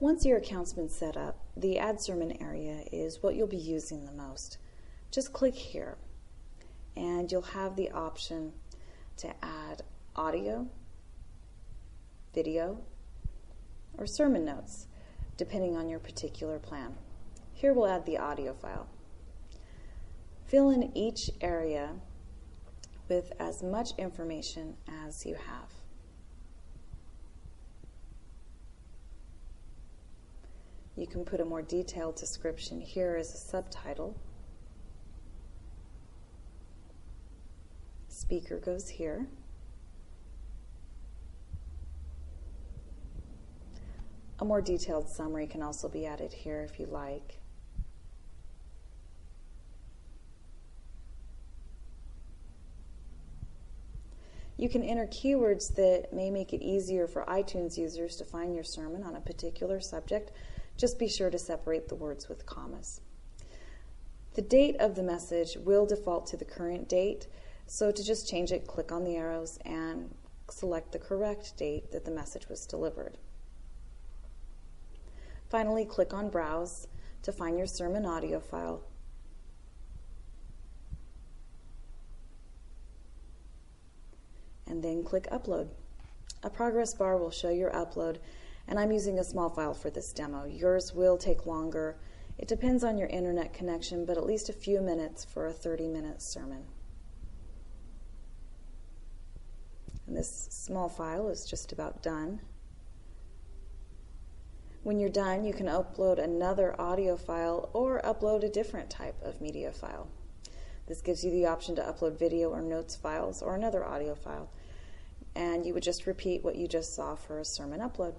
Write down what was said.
Once your account's been set up, the Add Sermon area is what you'll be using the most. Just click here, and you'll have the option to add audio, video, or sermon notes, depending on your particular plan. Here we'll add the audio file. Fill in each area with as much information as you have. You can put a more detailed description here as a subtitle. Speaker goes here. A more detailed summary can also be added here if you like. You can enter keywords that may make it easier for iTunes users to find your sermon on a particular subject. Just be sure to separate the words with commas. The date of the message will default to the current date, so to just change it, click on the arrows and select the correct date that the message was delivered. Finally, click on Browse to find your sermon audio file. And then click Upload. A progress bar will show your upload, and I'm using a small file for this demo. Yours will take longer. It depends on your internet connection, but at least a few minutes for a 30-minute sermon. And this small file is just about done. When you're done, you can upload another audio file or upload a different type of media file. This gives you the option to upload video or notes files or another audio file. And you would just repeat what you just saw for a sermon upload.